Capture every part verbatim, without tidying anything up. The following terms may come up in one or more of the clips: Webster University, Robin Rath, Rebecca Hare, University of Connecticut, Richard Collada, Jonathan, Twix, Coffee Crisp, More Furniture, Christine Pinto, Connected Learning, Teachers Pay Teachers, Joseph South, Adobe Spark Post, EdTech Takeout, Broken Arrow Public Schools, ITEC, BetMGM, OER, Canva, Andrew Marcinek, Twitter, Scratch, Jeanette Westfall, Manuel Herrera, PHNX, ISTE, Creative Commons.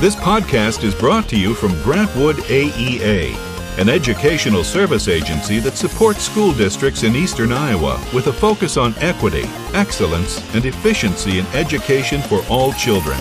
This podcast is brought to you from Grant Wood A E A, an educational service agency that supports school districts in eastern Iowa with a focus on equity, excellence, and efficiency in education for all children.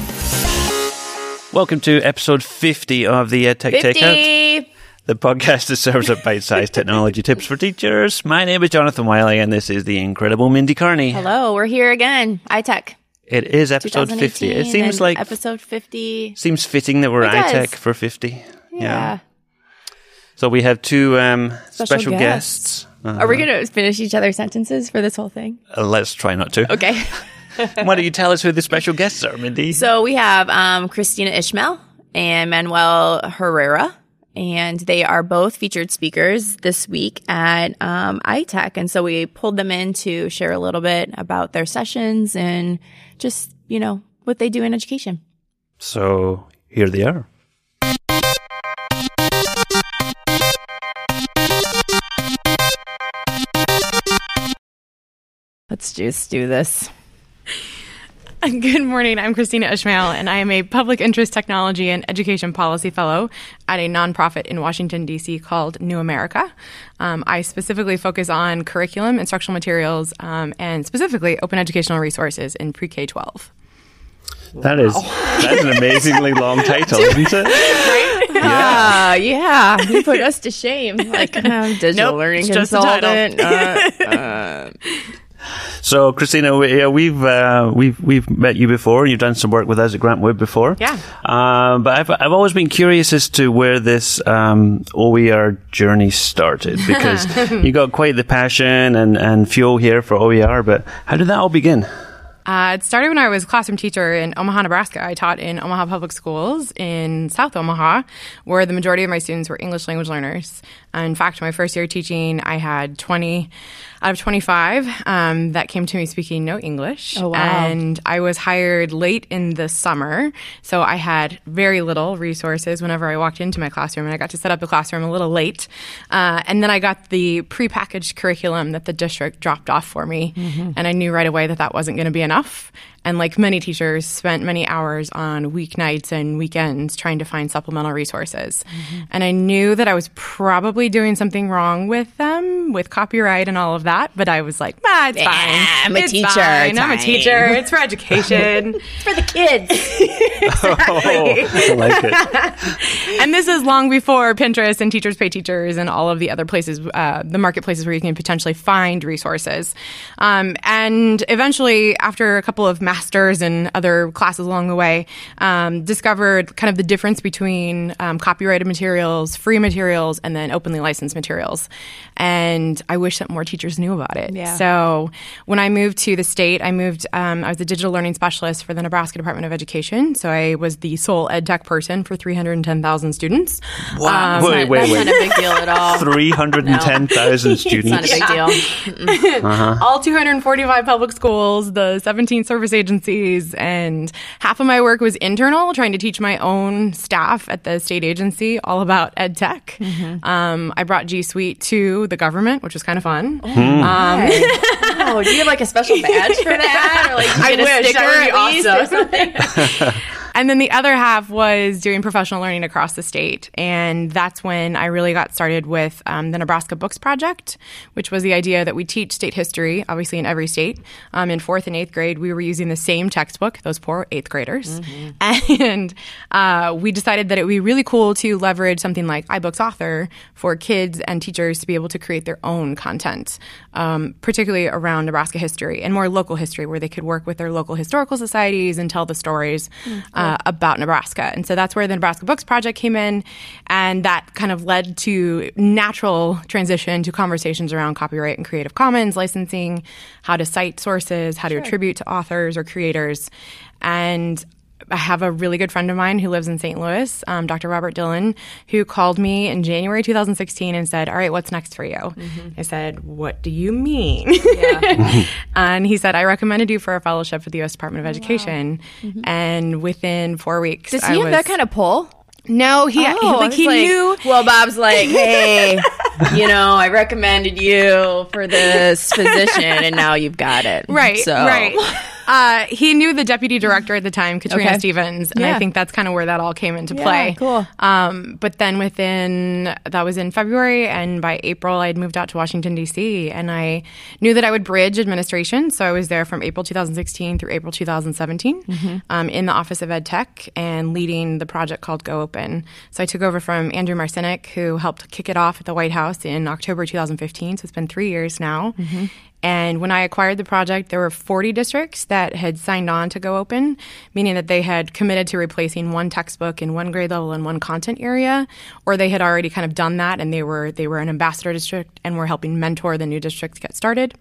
Welcome to episode fifty of the EdTech Takeout, the podcast that serves up bite-sized technology tips for teachers. My name is Jonathan Wiley, and this is the incredible Mindy Carney. Hello, we're here again, iTech. It is episode fifty. It seems like episode fifty. Seems fitting that we're iTech for fifty. Yeah. yeah. So we have two um, special, special guests. guests. Uh-huh. Are we going to finish each other's sentences for this whole thing? Uh, let's try not to. Okay. Why don't you tell us who the special guests are, Mindy? So we have um, Kristina Ishmael and Manuel Herrera, and they are both featured speakers this week at um, iTech. And so we pulled them in to share a little bit about their sessions and just, you know, what they do in education. So here they are. Let's just do this. Good morning. I'm Kristina Ishmael, and I am a Public Interest Technology and Education Policy Fellow at a nonprofit in Washington, D C called New America. Um, I specifically focus on curriculum, instructional materials, um, and specifically open educational resources in pre-K twelve. That is, wow. That's an amazingly long title, isn't it? Right? Yeah. Uh, yeah, you put us to shame. Like, uh, digital nope, learning consultant. Just uh, uh, So, Kristina, we, yeah, we've uh, we've we've met you before. You've done some work with us at Grant Wood before. Yeah. Um, but I've I've always been curious as to where this um, O E R journey started, because you got quite the passion and, and fuel here for O E R. But how did that all begin? Uh, it started when I was a classroom teacher in Omaha, Nebraska. I taught in Omaha Public Schools in South Omaha, where the majority of my students were English language learners. Uh, in fact, my first year teaching, I had twenty out of twenty-five um, that came to me speaking no English. Oh, wow. And I was hired late in the summer, so I had very little resources whenever I walked into my classroom, and I got to set up the classroom a little late. Uh, and then I got the prepackaged curriculum that the district dropped off for me, mm-hmm. and I knew right away that that wasn't going to be enough. And like many teachers, spent many hours on weeknights and weekends trying to find supplemental resources. Mm-hmm. And I knew that I was probably doing something wrong with them, with copyright and all of that. But I was like, ah, it's yeah, fine. I'm a it's teacher. Fine. I'm a teacher. It's for education. It's for the kids. Exactly. Oh, I like it. And this is long before Pinterest and Teachers Pay Teachers and all of the other places, uh, the marketplaces where you can potentially find resources. Um, and eventually, after a couple of masters and other classes along the way, um, discovered kind of the difference between um, copyrighted materials, free materials, and then openly licensed materials. And I wish that more teachers knew about it. Yeah. So when I moved to the state, I moved, um, I was a digital learning specialist for the Nebraska Department of Education. So I was the sole ed tech person for three hundred ten thousand students. Wow. Um, wait, not, wait, that's wait. Not a big deal at all. three hundred ten thousand no. students. It's not a big deal. uh-huh. All two hundred forty-five public schools, the seventeen service agencies, and half of my work was internal, trying to teach my own staff at the state agency all about ed tech. Mm-hmm. Um, I brought G Suite to the government, which was kind of fun. Oh, mm. um, oh, do you have like a special badge for that? Or like, you get I a wish. Sticker that would be awesome. Or something? And then the other half was doing professional learning across the state. And that's when I really got started with um, the Nebraska Books Project, which was the idea that we teach state history, obviously in every state. Um, in fourth and eighth grade, we were using the same textbook, those poor eighth graders. Mm-hmm. And uh, we decided that it would be really cool to leverage something like iBooks Author for kids and teachers to be able to create their own content, um, particularly around Nebraska history and more local history, where they could work with their local historical societies and tell the stories. Mm-hmm. um, Uh, about Nebraska. And so that's where the Nebraska Books Project came in, and that kind of led to natural transition to conversations around copyright and Creative Commons licensing, how to cite sources, how to sure. attribute to authors or creators. And I have a really good friend of mine who lives in Saint Louis, um, Doctor Robert Dillon, who called me in January two thousand sixteen and said, all right, what's next for you? Mm-hmm. I said, what do you mean? Yeah. And he said, I recommended you for a fellowship with the U S Department of Education. Wow. Mm-hmm. And within four weeks, Does he I have was, that kind of pull? No, he, oh, he like he like, knew. Well, Bob's like, hey, you know, I recommended you for this position, and now you've got it. Right, so. right. Uh, he knew the deputy director at the time, Katrina okay. Stevens, and yeah. I think that's kind of where that all came into play. Yeah, cool. Um, but then within, that was in February, and by April I had moved out to Washington, D C, and I knew that I would bridge administration, so I was there from April two thousand sixteen through April two thousand seventeen mm-hmm. um, in the Office of Ed Tech and leading the project called Go Open. So I took over from Andrew Marcinek, who helped kick it off at the White House in October two thousand fifteen, so it's been three years now. Mm-hmm. And when I acquired the project, there were forty districts that had signed on to Go Open, meaning that they had committed to replacing one textbook in one grade level and one content area, or they had already kind of done that and they were they were an ambassador district and were helping mentor the new districts get started.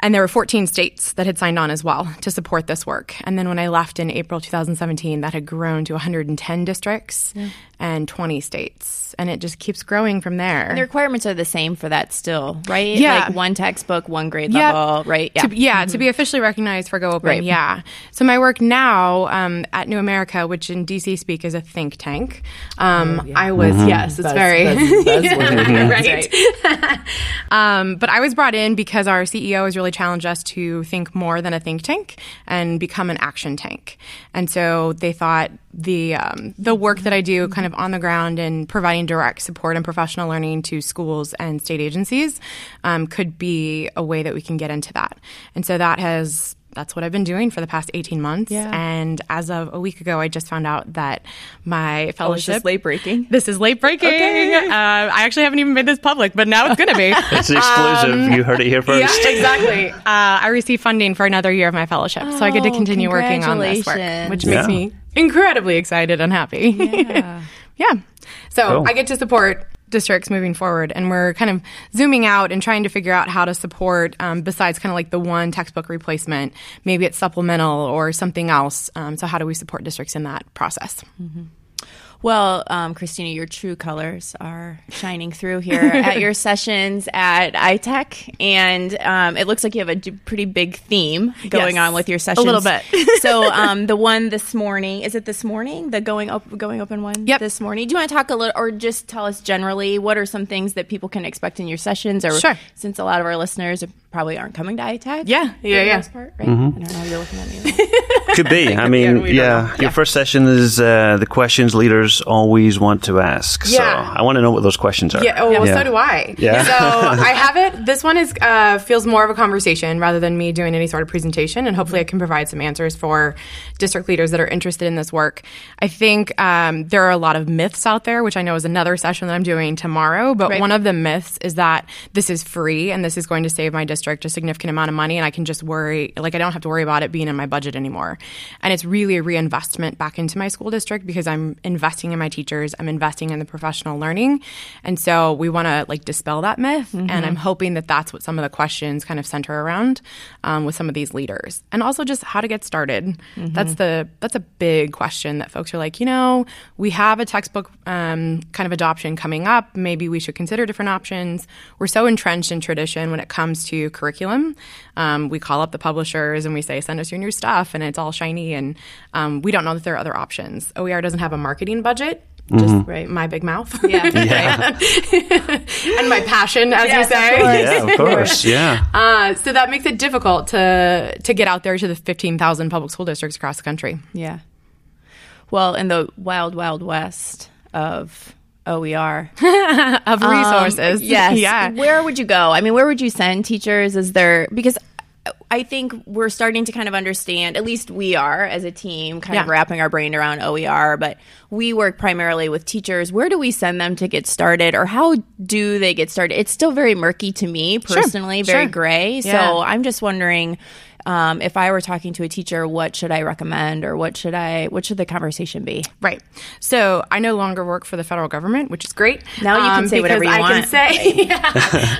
And there were fourteen states that had signed on as well to support this work. And then when I left in April two thousand seventeen, that had grown to one hundred ten districts yeah. and twenty states. And it just keeps growing from there. And the requirements are the same for that still, right? Yeah. Like one textbook, one grade yeah. level, right? Yeah, to, yeah, mm-hmm. to be officially recognized for Go Open, right. yeah. So my work now um, at New America, which in D C speak is a think tank, um, oh, yeah. I was, mm-hmm. yes, it's that's, very... That's, that's yeah, right. right. um, but I was brought in because our C E O is really challenge us to think more than a think tank and become an action tank. And so they thought the um, the work that I do kind of on the ground and providing direct support and professional learning to schools and state agencies um, could be a way that we can get into that. And so that has... That's what I've been doing for the past eighteen months. Yeah. And as of a week ago, I just found out that my fellowship... Oh, this is late-breaking. This is late-breaking. Okay. Uh, I actually haven't even made this public, but now it's going to be. It's exclusive. Um, you heard it here first. Yeah, exactly. uh, I received funding for another year of my fellowship, oh, so I get to continue working on this work, which makes yeah. me incredibly excited and happy. Yeah. yeah. So cool. I get to support... districts moving forward, and we're kind of zooming out and trying to figure out how to support um, besides kind of like the one textbook replacement, maybe it's supplemental or something else. Um, so how do we support districts in that process? Mm-hmm. Well, um, Kristina, your true colors are shining through here at your sessions at I T E C, and um, it looks like you have a d- pretty big theme going yes, on with your sessions. A little bit. So um, the one this morning, is it this morning? The Going Op- Going Open one yep. this morning? Do you want to talk a little, or just tell us generally, what are some things that people can expect in your sessions? Or sure. Since a lot of our listeners probably aren't coming to I T E C. Yeah, yeah, the yeah. most part, right? Mm-hmm. I don't know, you're looking at me. Could be. I mean, yeah, yeah. your yeah. first session is uh, the questions leaders always want to ask. Yeah. So I want to know what those questions are. Yeah, oh, well, yeah. so do I. Yeah. So I have it. This one is uh, feels more of a conversation rather than me doing any sort of presentation, and hopefully I can provide some answers for district leaders that are interested in this work. I think um, there are a lot of myths out there, which I know is another session that I'm doing tomorrow, but right. one of the myths is that this is free and this is going to save my district a significant amount of money, and I can just worry, like I don't have to worry about it being in my budget anymore. And it's really a reinvestment back into my school district because I'm investing in my teachers, I'm investing in the professional learning, and so we want to like dispel that myth. Mm-hmm. And I'm hoping that that's what some of the questions kind of center around um, with some of these leaders, and also just how to get started. Mm-hmm. That's the that's a big question that folks are like, you know, we have a textbook um, kind of adoption coming up. Maybe we should consider different options. We're so entrenched in tradition when it comes to curriculum. Um, we call up the publishers and we say, send us your new stuff, and it's all shiny, and um, we don't know that there are other options. O E R doesn't have a marketing budget. budget just mm-hmm. right my big mouth yeah, yeah. and my passion, as yes, you say, yeah, of course, yeah. Uh, so that makes it difficult to to get out there to the fifteen thousand public school districts across the country. Yeah. Well, in the wild wild west of O E R of resources, um, yes, yeah. Where would you go? I mean, where would you send teachers? Is there, because I think we're starting to kind of understand, at least we are as a team, kind yeah. of wrapping our brain around O E R, but we work primarily with teachers. Where do we send them to get started, or how do they get started? It's still very murky to me personally, sure, very sure. gray. Yeah. So I'm just wondering um, if I were talking to a teacher, what should I recommend, or what should I, what should the conversation be? Right. So I no longer work for the federal government, which is great. Now you can um, say whatever you I want. I can say, right. yeah.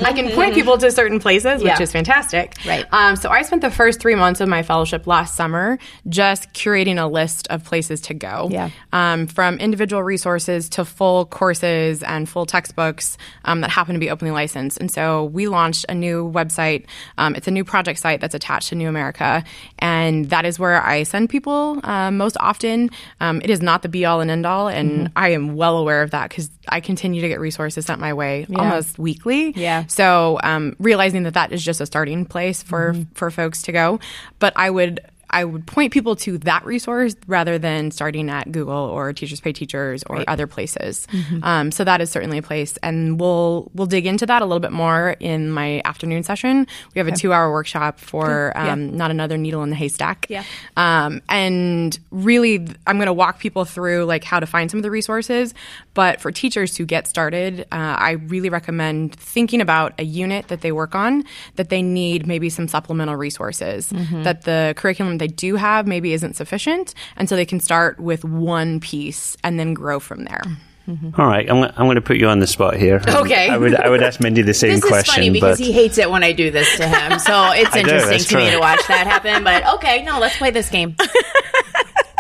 I can point people to certain places, yeah. which is fantastic. Right. Um, so I I spent the first three months of my fellowship last summer just curating a list of places to go, yeah. um, from individual resources to full courses and full textbooks um, that happen to be openly licensed. And so we launched a new website. Um, it's a new project site that's attached to New America, and that is where I send people uh, most often. Um, it is not the be-all and end-all, and mm-hmm. I am well aware of that because I continue to get resources sent my way yeah. almost weekly. Yeah. So um, realizing that that is just a starting place for, mm-hmm. for folks to go. But I would I would point people to that resource rather than starting at Google or Teachers Pay Teachers or right. other places. Mm-hmm. Um, so that is certainly a place. And we'll we'll dig into that a little bit more in my afternoon session. We have okay. a two-hour workshop for yeah. um, Not Another Needle in the Haystack. Yeah. Um, and really, I'm going to walk people through like how to find some of the resources. But for teachers to get started, uh, I really recommend thinking about a unit that they work on that they need maybe some supplemental resources, mm-hmm. that the curriculum they do have maybe isn't sufficient. And so they can start with one piece and then grow from there. Mm-hmm. All right. I'm, I'm going to put you on the spot here. Okay. I would I would ask Mindy the same question. This is question, funny because he hates it when I do this to him. So it's I interesting do, to true. me to watch that happen. But okay, no, let's play this game.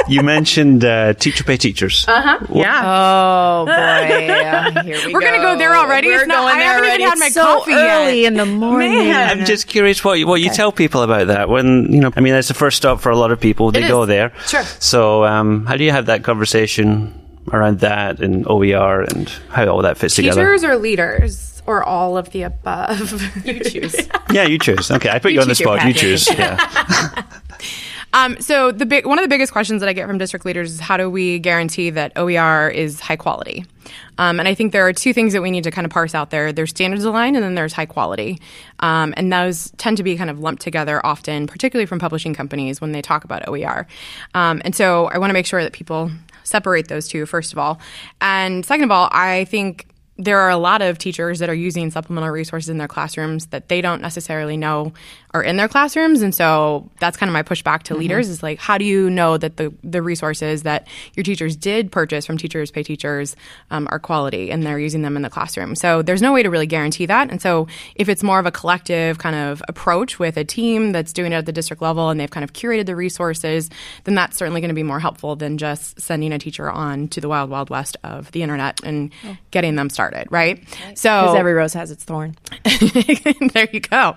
You mentioned uh, Teacher Pay Teachers. Uh-huh. What? Yeah. Oh, boy. Uh, here we We're go. We're going to go there already. We're it's not, going I haven't already. even had my it's coffee so early yet. in the morning. Man. I'm just curious what you, what okay. you tell people about that. When you know, I mean, that's the first stop for a lot of people. They go there. Sure. So um, how do you have that conversation around that and O E R and how all that fits Teachers together? Teachers or leaders? Or all of the above? You choose. Yeah, you choose. Okay, I put you, you on the spot. You choose. Yeah. Um, so the big, one of the biggest questions that I get from district leaders is how do we guarantee that O E R is high quality? Um, and I think there are two things that we need to kind of parse out there. There's standards aligned and then there's high quality. Um, and those tend to be kind of lumped together often, particularly from publishing companies when they talk about O E R. Um, and so I want to make sure that people separate those two, first of all. And second of all, I think there are a lot of teachers that are using supplemental resources in their classrooms that they don't necessarily know are in their classrooms. And so that's kind of my pushback to mm-hmm. leaders is like, how do you know that the, the resources that your teachers did purchase from Teachers Pay Teachers um, are quality and they're using them in the classroom? So there's no way to really guarantee that. And so if it's more of a collective kind of approach with a team that's doing it at the district level and they've kind of curated the resources, then that's certainly going to be more helpful than just sending a teacher on to the wild, wild west of the internet and yeah. getting them started. Started, right? right. So, because every rose has its thorn. There you go.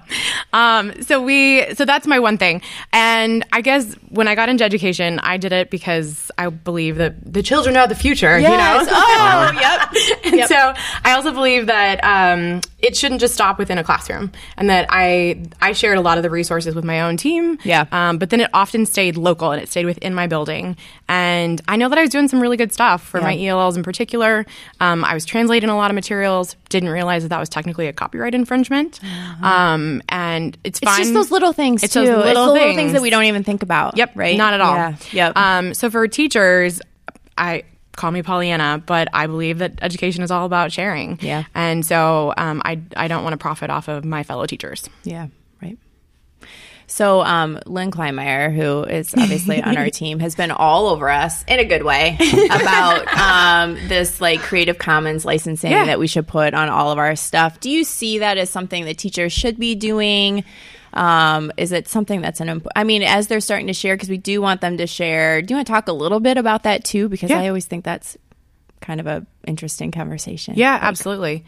Um, so we, so that's my one thing. And I guess when I got into education, I did it because I believe that the children are the future. Yes. You know? Oh, yep. And yep. so I also believe that um, it shouldn't just stop within a classroom, and that I I shared a lot of the resources with my own team. Yeah. Um, but then it often stayed local and it stayed within my building. And I know that I was doing some really good stuff for yeah. my E L Ls in particular. Um, I was translating a lot of materials, didn't realize that that was technically a copyright infringement. Mm-hmm. Um, and it's fine. It's just those little things, it's too. Those little it's the things. little things that we don't even think about. Yep, right? Not at all. Yeah. Yep. Um, so for teachers, I... call me Pollyanna, but I believe that education is all about sharing. Yeah. And so um, I, I don't want to profit off of my fellow teachers. Yeah. So um, Lynn Kleinmeyer, who is obviously on our team, has been all over us in a good way about um, this like Creative Commons licensing yeah. that we should put on all of our stuff. Do you see that as something that teachers should be doing? Um, is it something that's an imp- – I mean, as they're starting to share, because we do want them to share. Do you want to talk a little bit about that too? Because yeah. I always think that's kind of a interesting conversation. Yeah, absolutely.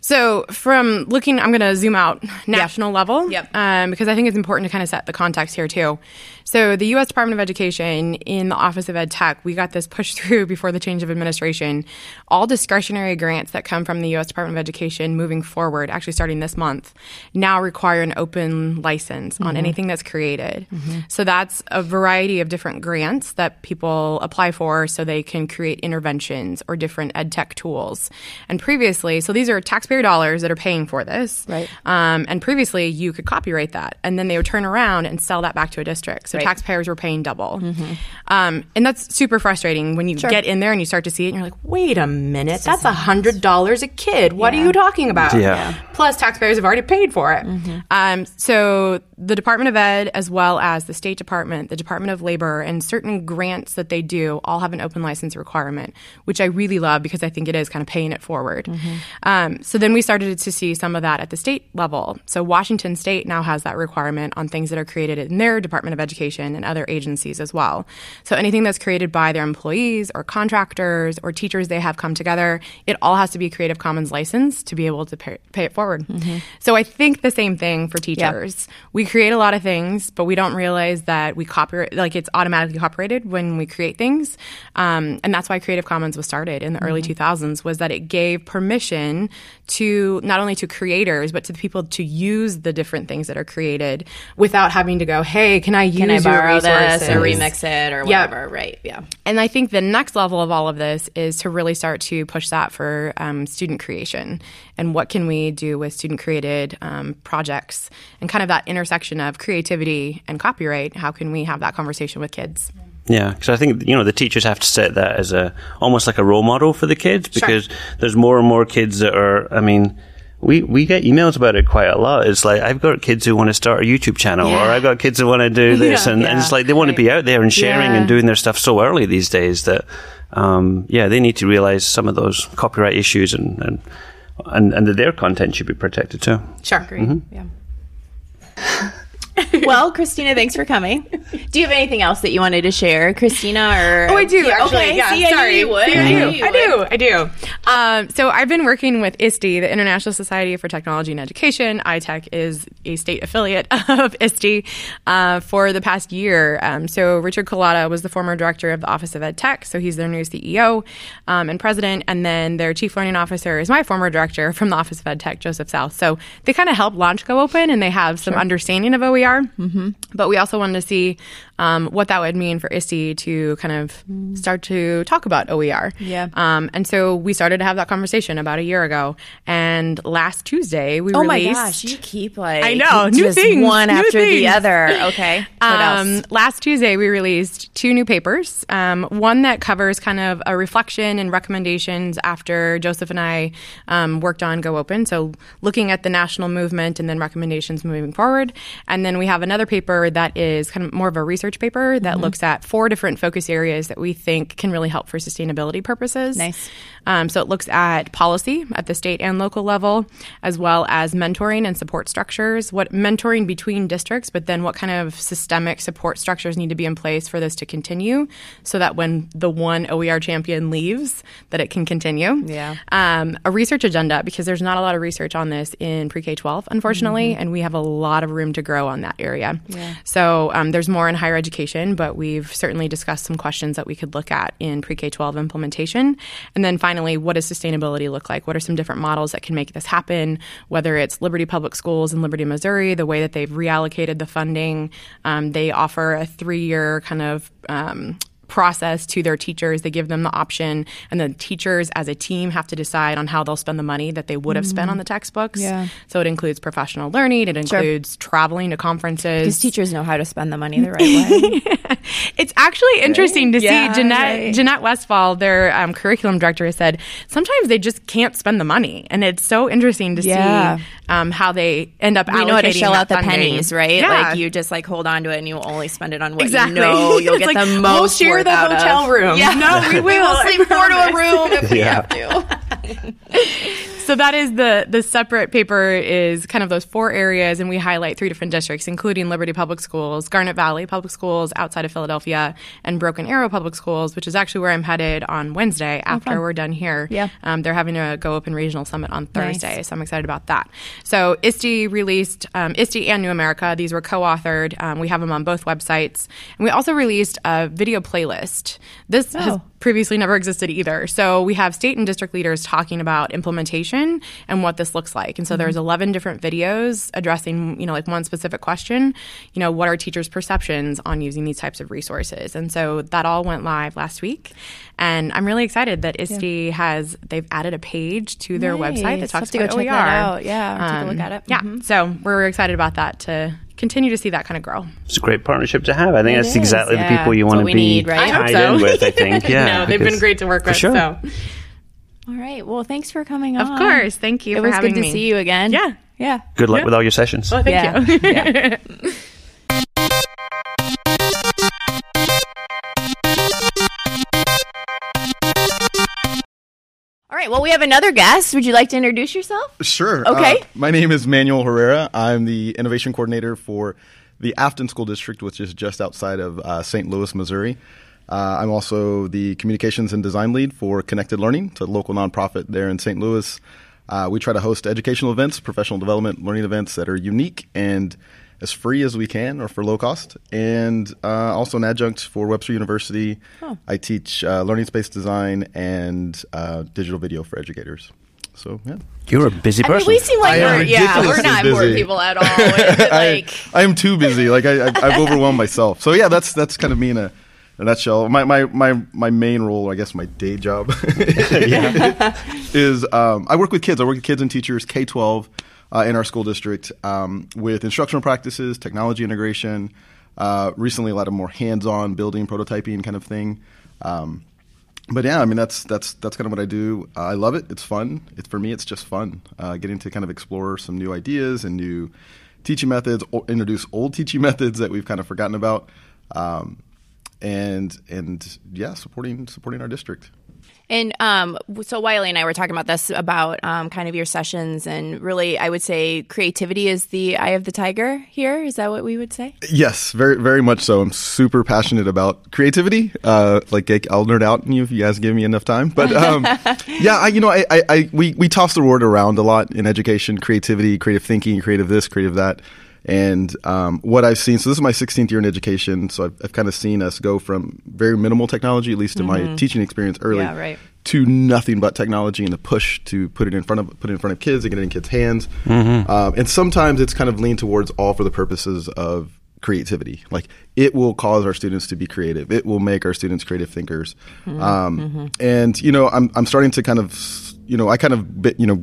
So from looking, I'm going to zoom out national yep. level yep. Um, because I think it's important to kind of set the context here too. So the U S Department of Education in the Office of Ed Tech, we got this pushed through before the change of administration. All discretionary grants that come from the U S Department of Education moving forward, actually starting this month, now require an open license mm-hmm. on anything that's created. Mm-hmm. So that's a variety of different grants that people apply for so they can create interventions or different ed tech tools. And previously, so these are taxpayer dollars that are paying for this. Right. Um, and previously, you could copyright that. And then they would turn around and sell that back to a district. So right. taxpayers were paying double. Mm-hmm. Um, and that's super frustrating when you sure. get in there and you start to see it and you're like, wait a minute, that's one hundred dollars a kid. What yeah. are you talking about? Yeah. yeah. Plus, taxpayers have already paid for it. Mm-hmm. Um, so the Department of Ed, as well as the State Department, the Department of Labor, and certain grants that they do all have an open license requirement, which I really love because I think it is kind of paying it forward. Mm-hmm. Um, so then we started to see some of that at the state level. So Washington State now has that requirement on things that are created in their Department of Education and other agencies as well. So anything that's created by their employees or contractors or teachers they have come together, it all has to be Creative Commons licensed to be able to pay, pay it forward. Mm-hmm. So I think the same thing for teachers. Yeah. We create a lot of things, but we don't realize that we copyright, like it's automatically copyrighted when we create things. Um, and that's why Creative Commons was started in the mm-hmm. early two thousands. two thousands was that it gave permission to not only to creators, but to the people to use the different things that are created without having to go, hey, can I use can I borrow your resources? This or remix it or whatever, yep. Right? Yeah. And I think the next level of all of this is to really start to push that for um, student creation and what can we do with student-created um, projects and kind of that intersection of creativity and copyright. How can we have that conversation with kids? Yeah. Yeah, because I think, you know, the teachers have to set that as a almost like a role model for the kids because sure. There's more and more kids that are, I mean, we, we get emails about it quite a lot. It's like, I've got kids who want to start a YouTube channel yeah. or I've got kids who want to do this. Yeah, and, yeah, and it's like they want right. to be out there and sharing yeah. and doing their stuff so early these days that, um, yeah, they need to realize some of those copyright issues and, and, and, and that their content should be protected too. Sure. Mm-hmm. Yeah. Well, Kristina, thanks for coming. Do you have anything else that you wanted to share, Kristina? Or oh, I do. Yeah, actually, okay, yeah, see, sorry. I knew you would. See, I, knew you I would. do. I do. Um, so I've been working with I S T E, the International Society for Technology and Education. I TEC is a state affiliate of I S T E uh, for the past year. Um, so Richard Collada was the former director of the Office of Ed Tech. So he's their new C E O um, and president. And then their chief learning officer is my former director from the Office of Ed Tech, Joseph South. So they kind of helped launch Go Open, and they have some sure. understanding of O E R. Mm-hmm. But we also wanted to see um, what that would mean for I S T E to kind of mm. start to talk about O E R. Yeah. Um, and so we started to have that conversation about a year ago. And last Tuesday, we oh released... Oh my gosh, you keep like... I know, new things. One new after things. the other. Okay, what um, else? Last Tuesday, we released two new papers. Um, one that covers kind of a reflection and recommendations after Joseph and I um, worked on Go Open. So looking at the national movement and then recommendations moving forward. And then we have another paper that is kind of more of a research paper that mm-hmm. looks at four different focus areas that we think can really help for sustainability purposes. Nice. Um, so it looks at policy at the state and local level, as well as mentoring and support structures, what mentoring between districts, but then what kind of systemic support structures need to be in place for this to continue so that when the one O E R champion leaves, that it can continue. Yeah. Um, a research agenda, because there's not a lot of research on this in pre-K twelve, unfortunately, mm-hmm. and we have a lot of room to grow on that area. Yeah. So um, there's more in higher education, but we've certainly discussed some questions that we could look at in pre-K twelve implementation. And then finally, what does sustainability look like? What are some different models that can make this happen? Whether it's Liberty Public Schools in Liberty, Missouri, the way that they've reallocated the funding, um, they offer a three-year kind of um, process to their teachers. They give them the option, and the teachers as a team have to decide on how they'll spend the money that they would have spent on the textbooks. Yeah. So it includes professional learning. It includes sure. traveling to conferences. Because teachers know how to spend the money the right way. yeah. It's actually interesting right? to yeah, see Jeanette, right. Jeanette Westfall, their um, curriculum director, has said sometimes they just can't spend the money. And it's so interesting to yeah. see um, how they end up we allocating that. You know how to shell out the funding. pennies, right? Yeah. Like you just like hold on to it and you only spend it on what exactly. you know. You'll get like, the most we'll the hotel of. room. Yeah. No, we, we will sleep four to a room if we yeah. have to. So that is the the separate paper is kind of those four areas, and we highlight three different districts, including Liberty Public Schools, Garnet Valley Public Schools outside of Philadelphia, and Broken Arrow Public Schools, which is actually where I'm headed on Wednesday after okay. we're done here. Yeah. Um, they're having a Go Open Regional Summit on Thursday, nice. so I'm excited about that. So I S T E released, um, I S T E and New America, these were co-authored. Um, we have them on both websites. And we also released a video playlist. This oh. has previously never existed either. So we have state and district leaders talking about implementation and what this looks like. And so mm-hmm. there's eleven different videos addressing, you know, like one specific question, you know, what are teachers' perceptions on using these types of resources? And so that all went live last week. And I'm really excited that I S T E yeah. has, they've added a page to their nice. website that talks about O E R. Check that out. Yeah, um, take a look at it. Yeah, mm-hmm. so we're excited about that to continue to see that kind of grow. It's a great partnership to have. I think it that's is, exactly yeah. the people you want to be need, right? tied so. in with, I think. Yeah, no, they've been great to work with. Sure. So. All right. Well, thanks for coming on. Of course. Thank you it for having me. It was good to see you again. Yeah. Yeah. Good luck yeah. with all your sessions. Oh, thank yeah. you. yeah. All right. Well, we have another guest. Would you like to introduce yourself? Sure. Okay. Uh, my name is Manuel Herrera. I'm the innovation coordinator for the Afton School District, which is just outside of uh, Saint Louis, Missouri. Uh, I'm also the communications and design lead for Connected Learning. It's a local nonprofit there in Saint Louis. Uh, we try to host educational events, professional development, learning events that are unique and as free as we can or for low cost, and uh, also an adjunct for Webster University. Oh. I teach uh, learning space design and uh, digital video for educators. So, yeah. You're a busy person. I mean, we seem like we're, yeah, we're not busy. Bored people at all. Like, I am too busy. Like I, I, I've overwhelmed myself. So, yeah, that's that's kind of me in a, a nutshell. My, my my my main role, I guess my day job, is um, I work with kids. I work with kids and teachers, K twelve, uh, in our school district um, with instructional practices, technology integration, uh, recently a lot of more hands-on building, prototyping kind of thing. Um But yeah, I mean, that's that's that's kind of what I do. Uh, I love it. It's fun. It's for me, it's just fun. Uh, getting to kind of explore some new ideas and new teaching methods, o- introduce old teaching methods that we've kind of forgotten about, um, and and yeah, supporting supporting our district. And um, so Wiley and I were talking about this, about um, kind of your sessions, and really I would say creativity is the eye of the tiger here. Is that what we would say? Yes, very very much so. I'm super passionate about creativity. Uh, like I'll nerd out on you if you guys give me enough time. But um, yeah, I, you know, I, I, I we, we toss the word around a lot in education: creativity, creative thinking, creative this, creative that. And um, what I've seen, so this is my sixteenth year in education, so I've, I've kind of seen us go from very minimal technology, at least in mm-hmm. my teaching experience early, yeah, right. to nothing but technology and the push to put it in front of put it in front of kids and get it in kids' hands. Mm-hmm. Um, and sometimes it's kind of leaned towards all for the purposes of creativity. Like it will cause our students to be creative. It will make our students creative thinkers. Mm-hmm. Um, mm-hmm. And you know, I'm I'm starting to kind of, you know, I kind of bit, you know.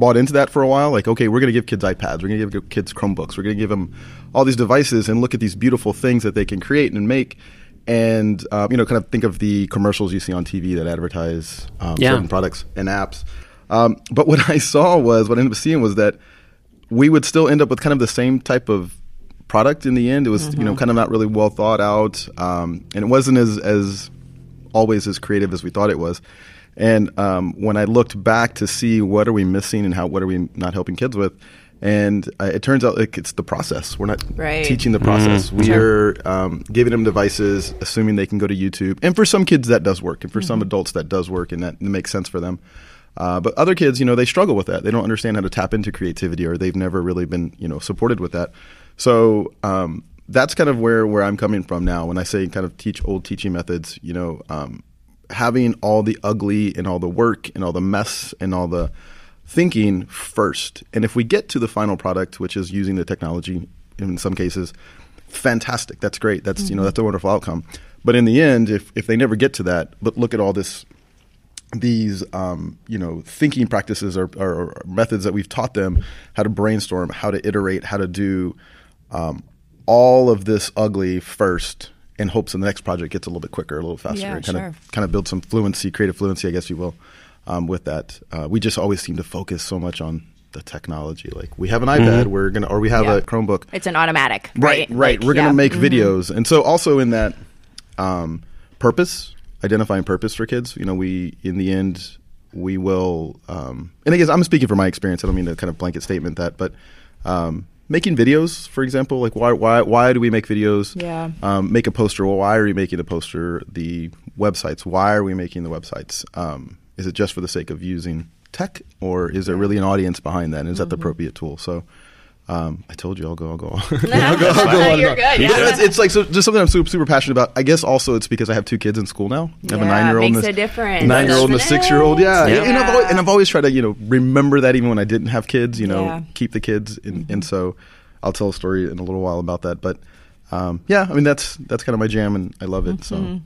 bought into that for a while. Like, okay, we're going to give kids iPads. We're going to give kids Chromebooks. We're going to give them all these devices and look at these beautiful things that they can create and make. And, uh, you know, kind of think of the commercials you see on T V that advertise um, yeah. certain products and apps. Um, but what I saw was, what I ended up seeing was that we would still end up with kind of the same type of product in the end. It was, mm-hmm. you know, kind of not really well thought out. Um, and it wasn't as, as always as creative as we thought it was. And um, when I looked back to see what are we missing and how what are we not helping kids with, and uh, it turns out like, it's the process. We're not right. teaching the process. Mm-hmm. We're um, giving them devices, assuming they can go to YouTube. And for some kids that does work, and for mm-hmm. some adults that does work, and that makes sense for them. Uh, but other kids, you know, they struggle with that. They don't understand how to tap into creativity, or they've never really been, you know, supported with that. So um, that's kind of where where I'm coming from now when I say kind of teach old teaching methods. You know. Um, having all the ugly and all the work and all the mess and all the thinking first. And if we get to the final product, which is using the technology in some cases, fantastic. That's great. That's, mm-hmm. you know, that's a wonderful outcome. But in the end, if, if they never get to that, but look at all this, these, um, you know, thinking practices or, or, or methods that we've taught them, how to brainstorm, how to iterate, how to do um, all of this ugly first, in hopes that the next project gets a little bit quicker, a little faster, yeah, and kind sure. of kind of build some fluency, creative fluency, I guess you will, um, with that. Uh, we just always seem to focus so much on the technology. Like we have an iPad, mm-hmm. we're gonna, or we have yeah. a Chromebook. It's an automatic, right? Right. right. Like, we're yeah. gonna make mm-hmm. videos, and so also in that um, purpose, identifying purpose for kids. You know, we in the end we will, um, and I guess I'm speaking from my experience. I don't mean to kind of blanket statement that, but. Um, Making videos, for example, like why why why do we make videos? Yeah. Um, make a poster. Well, why are we making a poster? The websites. Why are we making the websites? Um, is it just for the sake of using tech, or is there really an audience behind that? And is mm-hmm. that the appropriate tool? So, um, I told you, I'll go, I'll go. I'll go, I'll go You're good. Yeah. It's, it's like so, just something I'm super, super passionate about. I guess also it's because I have two kids in school now. I have yeah, a nine-year-old, makes and a, a difference. Nine-year-old and a six-year-old. Yeah, yeah. And, I've always, and I've always tried to, you know, remember that even when I didn't have kids. You know, yeah. keep the kids, and, mm-hmm. and so I'll tell a story in a little while about that. But um, yeah, I mean that's that's kind of my jam, and I love it. Mm-hmm. So.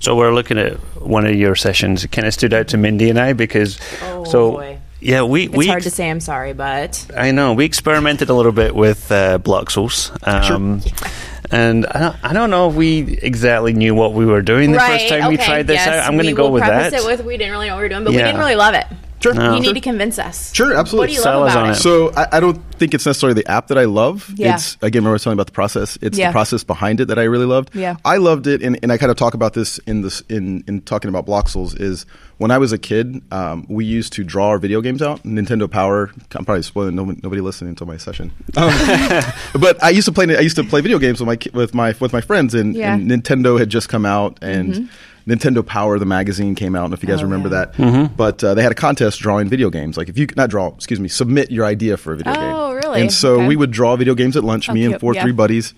So we're looking at one of your sessions. It kind of stood out to Mindy and I because oh, so. Boy. Yeah, we it's we hard to say. I'm sorry, but I know we experimented a little bit with uh, Bloxels, um, sure. yeah. and I don't, I don't know if we exactly knew what we were doing the right. first time okay. we tried this yes. out. I'm going to go with that. It with we didn't really know what we were doing, but yeah. we didn't really love it. Sure, no. you sure. need to convince us. Sure, absolutely. What do you Sell love about it? it? So I, I don't think it's necessarily the app that I love. Yeah. It's again, remember I was talking about the process. It's yeah. the process behind it that I really loved. Yeah. I loved it, and, and I kind of talk about this in this in in talking about Bloxels is. When I was a kid, um, we used to draw our video games out. Nintendo Power. I'm probably spoiling no, nobody listening to my session. Um, but I used to play. I used to play video games with my with my with my friends, and, yeah. and Nintendo had just come out, and mm-hmm. Nintendo Power, the magazine, came out. I don't know if you guys oh, remember yeah. that, mm-hmm. but uh, they had a contest drawing video games. Like if you not draw, excuse me, submit your idea for a video oh, game. Oh, really? Really? And so okay. we would draw video games at lunch, oh, me cute. and four, yeah. three buddies.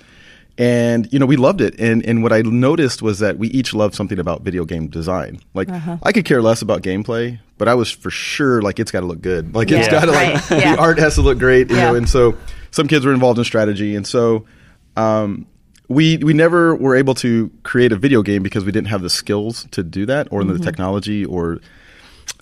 And, you know, we loved it. And and what I noticed was that we each loved something about video game design. Like, uh-huh. I could care less about gameplay, but I was for sure, like, it's got to look good. Like, yeah. it's got to, like, right. yeah. the art has to look great. You yeah. know, and so some kids were involved in strategy. And so um, we we never were able to create a video game because we didn't have the skills to do that, or mm-hmm. the technology, or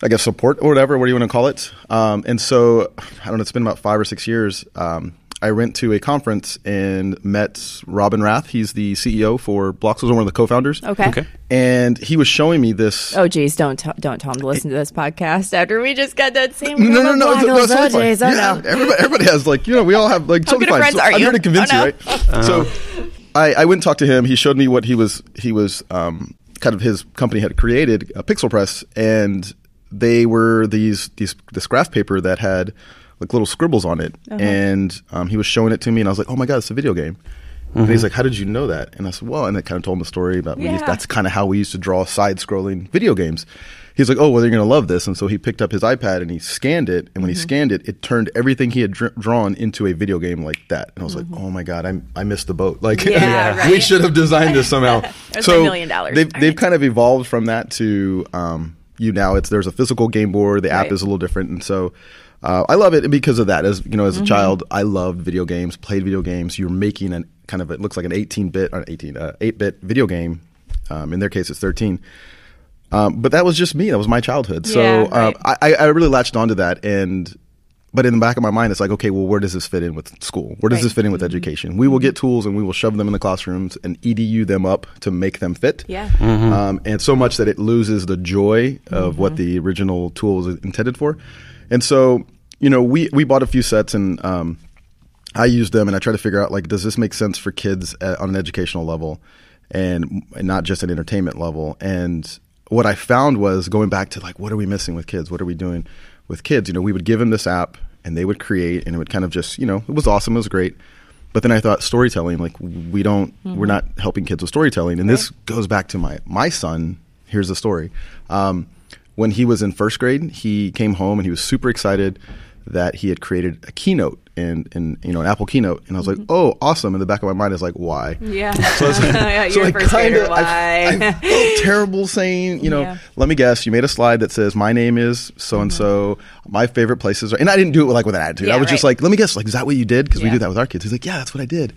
I guess support, or whatever, what do you want to call it? Um, and so, I don't know, it's been about five or six years. Um, I went to a conference and met Robin Rath. He's the C E O for Bloxels, one of the co-founders. Okay. okay. And he was showing me this. Oh, geez, don't t- don't tell him to listen to this podcast after we just got that same. No, no, no, no, it's totally fine. Oh, yeah, no. Everybody, everybody has, like, you know, we all have, like, totally fine. Friends so are I'm you? here to convince oh, no. you, right? Uh. So I, I went and talked to him. He showed me what he was, he was um, kind of his company had created, uh, Pixel Press, and they were these, these this graph paper that had like little scribbles on it. Uh-huh. And um, he was showing it to me, and I was like, oh my God, it's a video game. Mm-hmm. And he's like, how did you know that? And I said, well, and I kind of told him a story about yeah. we used, that's kind of how we used to draw side-scrolling video games. He's like, oh, well, you're going to love this. And so he picked up his iPad and he scanned it. And when mm-hmm. he scanned it, it turned everything he had dr- drawn into a video game like that. And I was mm-hmm. like, oh my God, I I missed the boat. Like, yeah, yeah. Right. we should have designed this somehow. That's so a million dollars. They've, they've right. kind of evolved from that to um, you now. It's there's a physical game board. The right. app is a little different. And so Uh, I love it because of that. As you know, as a mm-hmm. child, I loved video games, played video games. You're making a kind of, it looks like an eighteen-bit or eighteen uh, eight-bit video game. Um, in their case, it's thirteen. Um, but that was just me. That was my childhood. So yeah, right. um, I, I really latched onto that. And but in the back of my mind, it's like, okay, well, where does this fit in with school? Where does right. this fit in with mm-hmm. education? We will get tools and we will shove them in the classrooms and E D U them up to make them fit. Yeah. Mm-hmm. Um, and so much that it loses the joy of mm-hmm. what the original tool was intended for. And so, you know, we, we bought a few sets, and um, I used them, and I tried to figure out, like, does this make sense for kids at, on an educational level and, and not just an entertainment level? And what I found was going back to, like, what are we missing with kids? What are we doing with kids? You know, we would give them this app, and they would create, and it would kind of just, you know, it was awesome. It was great. But then I thought storytelling, like, we don't, mm-hmm. we're not helping kids with storytelling. And right. this goes back to my, my son. Here's the story. Um When he was in first grade, he came home and he was super excited that he had created a keynote and, and you know, an Apple keynote. And I was mm-hmm. like, oh, awesome. And the back of my mind is like, why? Yeah. So I was like, yeah, so I kind of, I felt terrible saying, you know, yeah. let me guess, you made a slide that says, my name is so-and-so, mm-hmm. my favorite places are, and I didn't do it with, like, with an attitude. Yeah, I was right. just like, let me guess, like, is that what you did? Because yeah. we do that with our kids. He's like, yeah, that's what I did.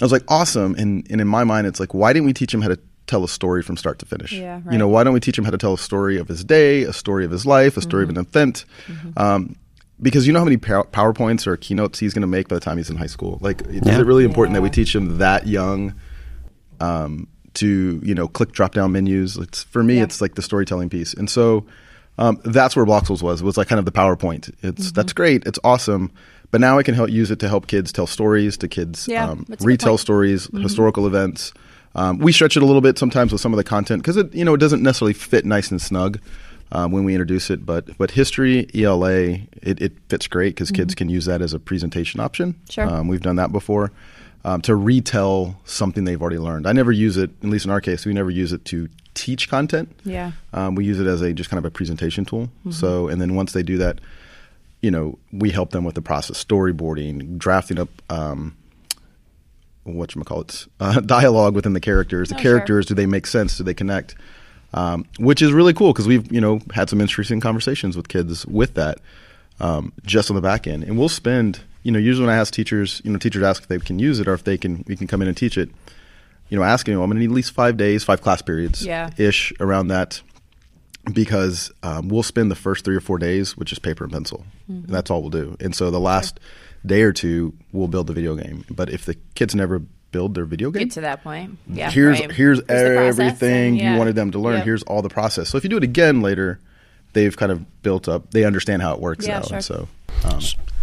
I was like, awesome. And, and in my mind, it's like, why didn't we teach him how to tell a story from start to finish? Yeah, right. You know, why don't we teach him how to tell a story of his day, a story of his life, a story mm-hmm. of an event? Mm-hmm. Um, because you know how many pow- PowerPoints or keynotes he's going to make by the time he's in high school. Like, yeah. is it really important yeah. that we teach him that young um, to, you know, click drop-down menus? It's, for me, yeah. it's like the storytelling piece. And so um, that's where Bloxels was, was like kind of the PowerPoint. It's mm-hmm. That's great. It's awesome. But now I can help use it to help kids tell stories, to kids yeah, um, retell stories, mm-hmm. historical events. Um, we stretch it a little bit sometimes with some of the content because it, you know, it doesn't necessarily fit nice and snug um, when we introduce it. But but history, E L A, it, it fits great because mm-hmm. kids can use that as a presentation option. Sure, um, we've done that before um, to retell something they've already learned. I never use it, at least in our case, we never use it to teach content. Yeah, um, we use it as a just kind of a presentation tool. Mm-hmm. So and then once they do that, you know, we help them with the process, storyboarding, drafting up. Um, whatchamacallit, uh, dialogue within the characters. The oh, characters, sure. do they make sense? Do they connect? Um, which is really cool because we've, you know, had some interesting conversations with kids with that um, just on the back end. And we'll spend, you know, usually when I ask teachers, you know, teachers ask if they can use it or if they can, we can come in and teach it, you know, asking, well, I'm going to need at least five days, five class periods-ish yeah. around that because um, we'll spend the first three or four days with just paper and pencil. Mm-hmm. And that's all we'll do. And so the last... Sure. day or two, we'll build the video game. But if the kids never build their video game, get to that point. Yeah, here's right. here's, here's everything yeah. you wanted them to learn. Yep. Here's all the process. So if you do it again later, they've kind of built up. They understand how it works yeah, now. Sure. And so, um,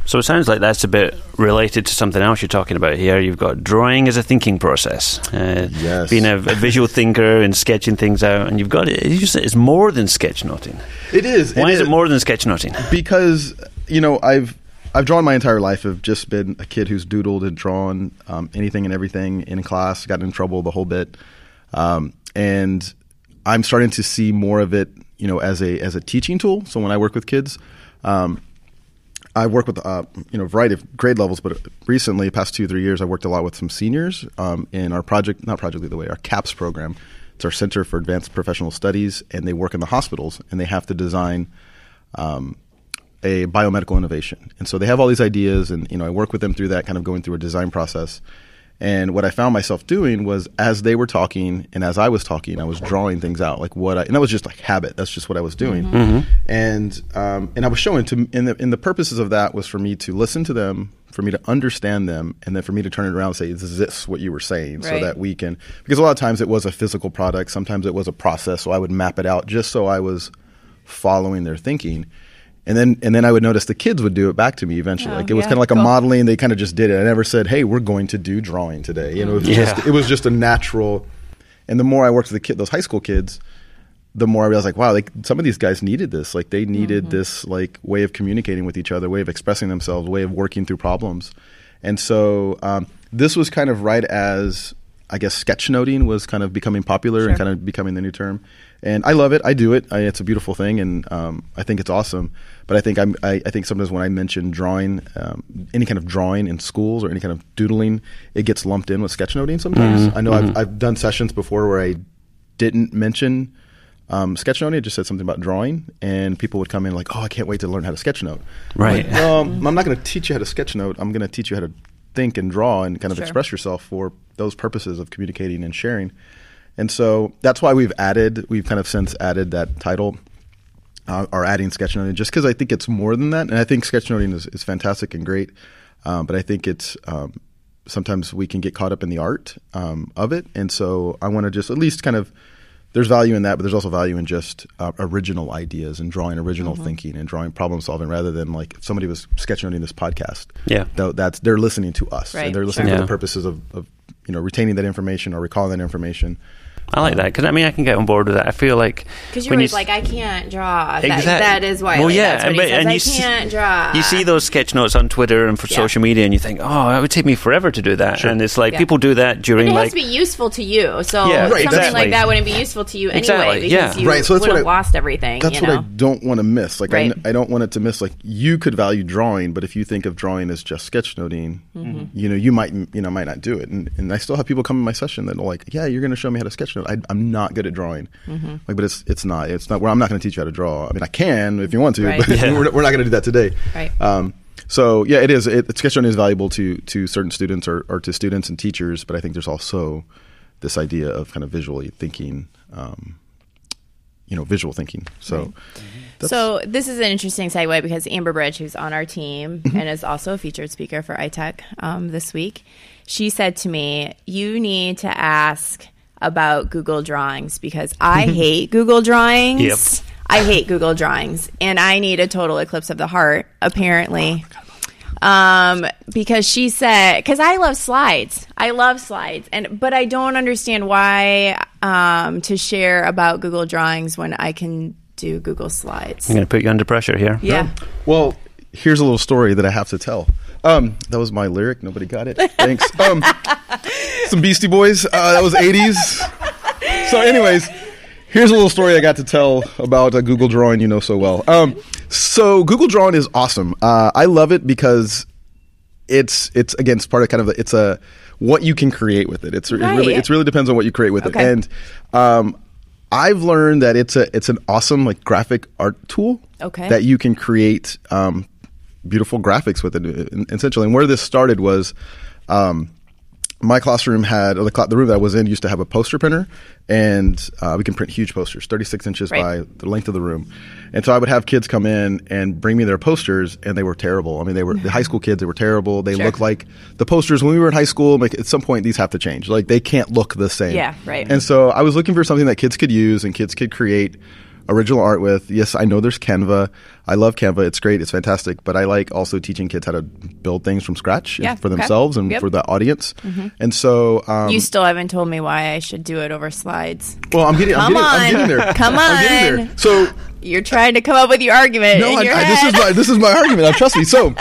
so it sounds like that's a bit related to something else you're talking about here. You've got drawing as a thinking process. Uh, yes. Being a, a visual thinker and sketching things out, and you've got it. It's more than sketchnoting. It is. Why it is, is it more than sketchnoting? Because you know I've. I've drawn my entire life. I've just been a kid who's doodled and drawn um, anything and everything in class, gotten in trouble the whole bit. Um, and I'm starting to see more of it, you know, as a as a teaching tool. So when I work with kids, um, I work with uh, you know, a variety of grade levels, but recently, past two, three years, I worked a lot with some seniors um, in our project, not Project Lead the Way, our CAPS program. It's our Center for Advanced Professional Studies, and they work in the hospitals, and they have to design um, a biomedical innovation. And so they have all these ideas, and you know, I work with them through that, kind of going through a design process. And what I found myself doing was, as they were talking and as I was talking, I was drawing things out, like what I, and that was just like habit. That's just what I was doing. Mm-hmm. Mm-hmm. And um, and I was showing to, and the, and the purposes of that was for me to listen to them, for me to understand them, and then for me to turn it around and say, is this what you were saying? Right. So that we can, because a lot of times it was a physical product. Sometimes it was a process. So I would map it out just so I was following their thinking. And then and then I would notice the kids would do it back to me eventually. Oh, like it was yeah, kind of like cool. a modeling. They kind of just did it. I never said, hey, we're going to do drawing today. You know, it was, yeah. just, it was just a natural. And the more I worked with the kid, those high school kids, the more I realized, like, wow, like some of these guys needed this. Like they needed mm-hmm. this like way of communicating with each other, way of expressing themselves, way of working through problems. And so um, this was kind of right as, I guess, sketchnoting was kind of becoming popular sure. and kind of becoming the new term. And I love it. I do it. I, it's a beautiful thing, and um, I think it's awesome. But I think I'm, I, I think sometimes when I mention drawing, um, any kind of drawing in schools or any kind of doodling, it gets lumped in with sketchnoting sometimes. Mm-hmm. I know mm-hmm. I've, I've done sessions before where I didn't mention um, sketchnoting. I just said something about drawing, and people would come in like, oh, I can't wait to learn how to sketchnote. Right. Like, well, mm-hmm. I'm not going to teach you how to sketchnote. I'm going to teach you how to think and draw and kind of sure. express yourself for those purposes of communicating and sharing. And so that's why we've added, we've kind of since added that title, uh, or adding sketchnoting, just because I think it's more than that. And I think sketchnoting is, is fantastic and great, um, but I think it's um, sometimes we can get caught up in the art um, of it. And so I want to just at least kind of, there's value in that, but there's also value in just uh, original ideas and drawing original mm-hmm. thinking and drawing problem solving, rather than like if somebody was sketchnoting this podcast. Yeah, th- that's they're listening to us, right. and they're listening sure. for yeah. the purposes of, of you know retaining that information or recalling that information. I like that, because I mean I can get on board with that. I feel like because you're always you, like I can't draw. Exactly. That, that is why. Well, like, yeah, that's what and, he says, and I you can't s- draw. You see those sketch notes on Twitter and for yeah. social media, and you think, oh, it would take me forever to do that. Sure. And it's like yeah. people do that during. And it like, has to be useful to you. So yeah, right, something exactly. like that wouldn't be useful to you anyway exactly, because yeah. you right, so would have lost everything. That's you know? What I don't want to miss. Like right. I, I don't want it to miss. Like you could value drawing, but if you think of drawing as just sketchnoting, mm-hmm. you know you might you know might not do it. And, and I still have people come in my session that are like, yeah, you're going to show me how to sketchnote. I, I'm not good at drawing, mm-hmm. like, but it's it's not it's not. Well, I'm not going to teach you how to draw. I mean, I can if you want to, right. but yeah. we're, we're not going to do that today. Right. Um, so yeah, it is. It, sketchnoting is valuable to to certain students or, or to students and teachers, but I think there's also this idea of kind of visually thinking, um, you know, visual thinking. So. Right. So this is an interesting segue because Amber Bridge, who's on our team and is also a featured speaker for I T E C um, this week, she said to me, "You need to ask about Google Drawings because I hate Google Drawings. Yep. I hate Google Drawings. And I need a total eclipse of the heart, apparently." Um, because she said, because I love slides. I love slides. and But I don't understand why um, to share about Google Drawings when I can do Google Slides. I'm going to put you under pressure here. Yeah. No. Well, here's a little story that I have to tell. Um, that was my lyric. Nobody got it. Thanks. Um, some Beastie Boys. Uh, that was eighties. So anyways, here's a little story I got to tell about uh, Google Drawing you know so well. Um, so Google Drawing is awesome. Uh, I love it because it's, it's again, it's part of kind of, the, it's a, what you can create with it. It's, right. it really, it's really depends on what you create with okay. it. And um, I've learned that it's a, it's an awesome like graphic art tool okay. that you can create um beautiful graphics with it, essentially. And where this started was um, my classroom had, or the, cl- the room that I was in used to have a poster printer, and uh, we can print huge posters, thirty-six inches right. by the length of the room. And so I would have kids come in and bring me their posters, and they were terrible. I mean, they were the high school kids, they were terrible. They sure. looked like the posters when we were in high school. Like at some point, these have to change. Like they can't look the same. Yeah, right. And so I was looking for something that kids could use and kids could create original art with. Yes, I know there's Canva. I love Canva. It's great. It's fantastic. But I like also teaching kids how to build things from scratch yeah, for themselves okay. and yep. for the audience. Mm-hmm. And so um, you still haven't told me why I should do it over slides. Well, I'm getting, come I'm getting, on. I'm getting there. Come on. I'm getting there. So you're trying to come up with your argument. No, in I, your I, head. this is my this is my argument. I trust me. So,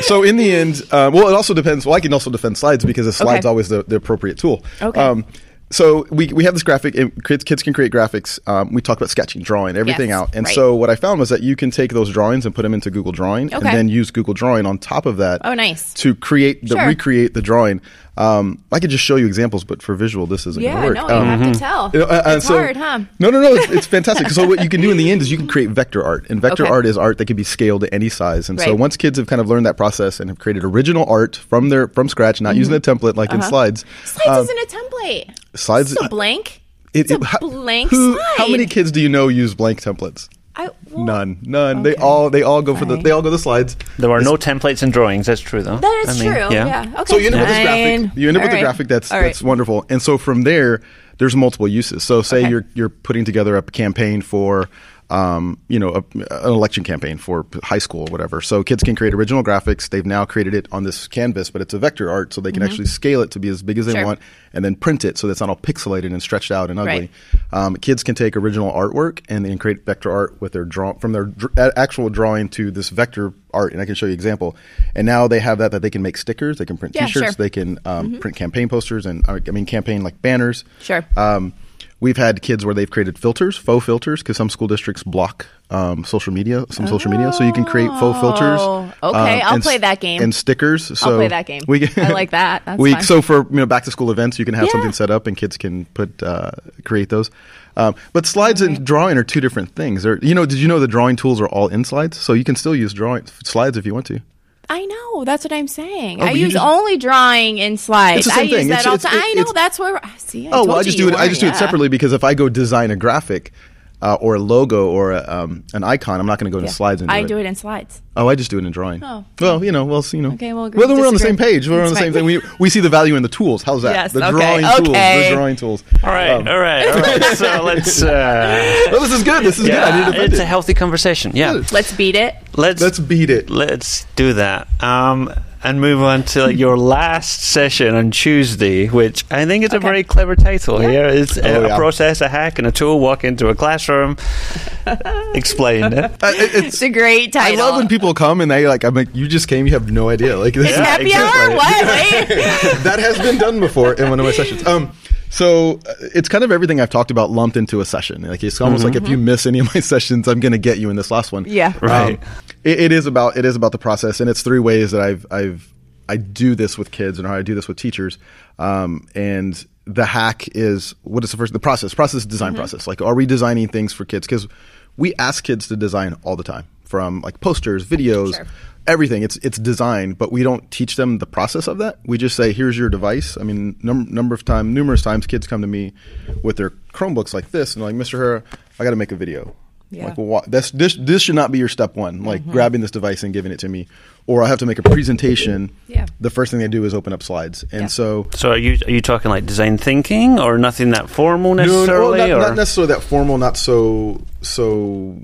so in the end, uh, well, it also depends. Well, I can also defend slides because the slide's okay. always the, the appropriate tool. Okay. Um, So we we have this graphic, and kids, kids can create graphics. Um, we talked about sketching, drawing, everything yes, out. And right. so what I found was that you can take those drawings and put them into Google Drawing okay. and then use Google Drawing on top of that oh, nice. to create the sure. recreate the drawing. Um, I could just show you examples, but for visual, this isn't yeah, going to work. Yeah, no, you um, have to tell. You know, uh, it's so, hard, huh? No, no, no, it's, it's fantastic. So what you can do in the end is you can create vector art. And vector okay. art is art that can be scaled to any size. And right. so once kids have kind of learned that process and have created original art from their from scratch, not mm-hmm. using a template like uh-huh. in Slides. Slides um, isn't a template. Slides is a blank. It, it's it, a how, blank who, slide. How many kids do you know use blank templates? I, well, none, none. Okay. They all they all go for the they all go the slides. There are it's, no templates and drawings. That's true, though. That is I mean, true. Yeah. yeah. Okay. So you end up with this graphic. You end up all with right. a graphic that's all that's right. wonderful. And so from there, there's multiple uses. So say okay. you're you're putting together a campaign for. Um, you know, a, an election campaign for high school or whatever. So kids can create original graphics. They've now created it on this canvas, but it's a vector art, so they can mm-hmm. actually scale it to be as big as they sure. want and then print it so that's not all pixelated and stretched out and ugly. Right. Um, kids can take original artwork and then create vector art with their draw- from their dr- actual drawing to this vector art, and I can show you an example. And now they have that, that they can make stickers, they can print yeah, T-shirts, sure. they can um, mm-hmm. print campaign posters and, I mean, campaign like banners. Sure. Um, We've had kids where they've created filters, faux filters, because some school districts block um, social media, some oh. social media. So you can create faux filters. Okay, um, I'll play that game. And stickers. So I'll play that game. We, I like that. That's we, fun. So for you know back to school events, you can have yeah. something set up and kids can put uh, create those. Um, but slides okay. and drawing are two different things. They're, you know, did you know the drawing tools are all in Slides? So you can still use drawing slides if you want to. I know. That's what I'm saying. Oh, I use just, only drawing in Slides. It's the same I use thing. that it's, all the time. I know. That's where. See, I oh, told well, I just you do it. Were, I just yeah. do it separately because if I go design a graphic uh, or a logo or a, um, an icon, I'm not going to go yeah. into Slides. And do I do it. it in Slides. Oh, I just do it in drawing. Oh, well, you know, well, you know. Okay, well, agree. Well, then we're on the same page. We're That's on the same right. thing. We we see the value in the tools. How's that? Yes, the drawing okay. tools. Okay. The drawing tools. All right, um, all right, all right. So let's. Uh, well, this is good. This is yeah, good. I it's it. a healthy conversation. Yeah. Good. Let's beat it. Let's let's beat it. Let's do that. Um, and move on to like your last session on Tuesday, which I think is okay. a very clever title. Yeah. Here is uh, oh, yeah. a process, a hack, and a tool. Walk into a classroom. Explain it. Uh, it. It's a great title. I love when people. People come and they like I'm like you just came you have no idea like this it's is happy hour what that has been done before in one of my sessions. Um, so it's kind of everything I've talked about lumped into a session. Like it's almost mm-hmm. like if you miss any of my sessions, I'm going to get you in this last one. Yeah, right. Um, it, it is about it is about the process, and it's three ways that I've I've I do this with kids and how I do this with teachers, um, and. The hack is what is the first the process process design mm-hmm. process. Like, are we designing things for kids? Because we ask kids to design all the time, from like posters, videos, sure. everything. It's it's design, but we don't teach them the process of that. We just say, here's your device. I mean, num- number of time, numerous times, kids come to me with their Chromebooks like this, and they're like, Mister Herrera, I got to make a video. Yeah. Like, well, why, that's, this this should not be your step one, like mm-hmm. grabbing this device and giving it to me. Or I have to make a presentation. Yeah. The first thing they do is open up Slides. And yeah. so... So are you are you talking like design thinking or nothing that formal necessarily? No, no, not, not necessarily that formal, not so... so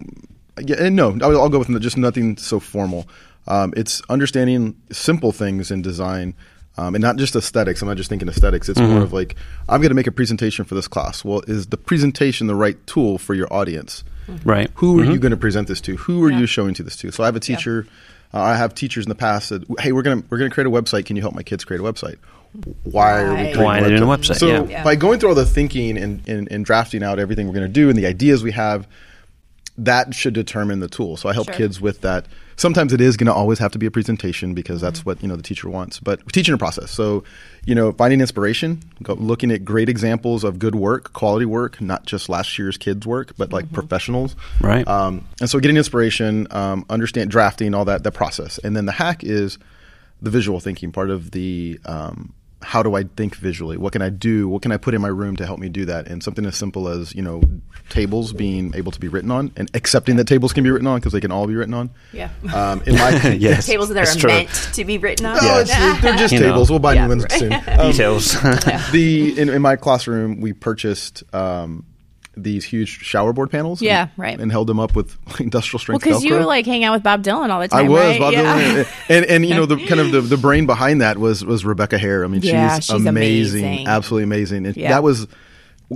yeah, and no, I'll, I'll go with just nothing so formal. Um, it's understanding simple things in design. Um, and not just aesthetics. I'm not just thinking aesthetics. It's mm-hmm. more of like, I'm going to make a presentation for this class. Well, is the presentation the right tool for your audience? Mm-hmm. Right. Who mm-hmm. are you going to present this to? Who are yeah. you showing to this to? So I have a teacher. Yeah. Uh, I have teachers in the past that, hey, we're going to we're going to create a website. Can you help my kids create a website? Why right. are we creating Why a website? So yeah. Yeah. by going through all the thinking and, and, and drafting out everything we're going to do and the ideas we have, that should determine the tool. So I help sure. kids with that. Sometimes it is going to always have to be a presentation because that's mm-hmm. what, you know, the teacher wants. But teaching a process. So, you know, finding inspiration, go, looking at great examples of good work, quality work, not just last year's kids' work, but like mm-hmm. professionals. Right. Um, and so getting inspiration, um, understand drafting, all that, the process. And then the hack is the visual thinking part of the um, how do I think visually? What can I do? What can I put in my room to help me do that? And something as simple as, you know, tables being able to be written on and accepting that tables can be written on because they can all be written on. Yeah. Um, in my yes. tables that are meant to be written on. No, yes. it's, they're just you tables. Know. We'll buy yeah, new ones right. soon. Um, Details. the in, in my classroom, we purchased um, these huge shower board panels. Yeah, and, right. and held them up with industrial strength Velcro. Well, because you were like hang out with Bob Dylan all the time, I was, right? Bob yeah. Dylan. And, and, and, you know, the kind of the, the brain behind that was, was Rebecca Hare. I mean, yeah, she's, she's amazing, amazing. Absolutely amazing. And yeah. that was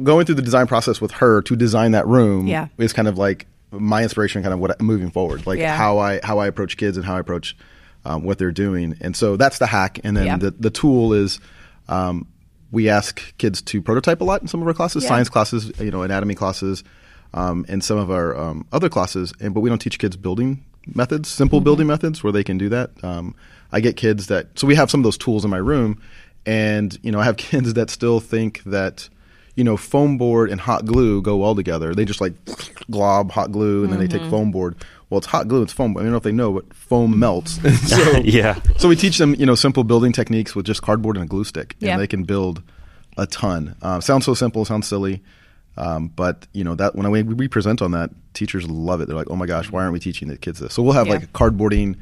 going through the design process with her to design that room yeah. is kind of like my inspiration, kind of what moving forward, like yeah. how I how I approach kids and how I approach um, what they're doing. And so that's the hack. And then yeah. the, the tool is um, we ask kids to prototype a lot in some of our classes, yeah. science classes, you know, anatomy classes, um, and some of our um, other classes. And but we don't teach kids building methods, simple mm-hmm. building methods where they can do that. Um, I get kids that – so we have some of those tools in my room. And, you know, I have kids that still think that, you know, foam board and hot glue go well together. They just like glob hot glue and then mm-hmm. they take foam board. Well, it's hot glue, it's foam. I don't know if they know, but foam melts. so, yeah. So we teach them, you know, simple building techniques with just cardboard and a glue stick. And yeah. they can build a ton. Uh, sounds so simple, sounds silly. Um, but, you know, that when I, we, we present on that, teachers love it. They're like, oh, my gosh, why aren't we teaching the kids this? So we'll have yeah. like cardboarding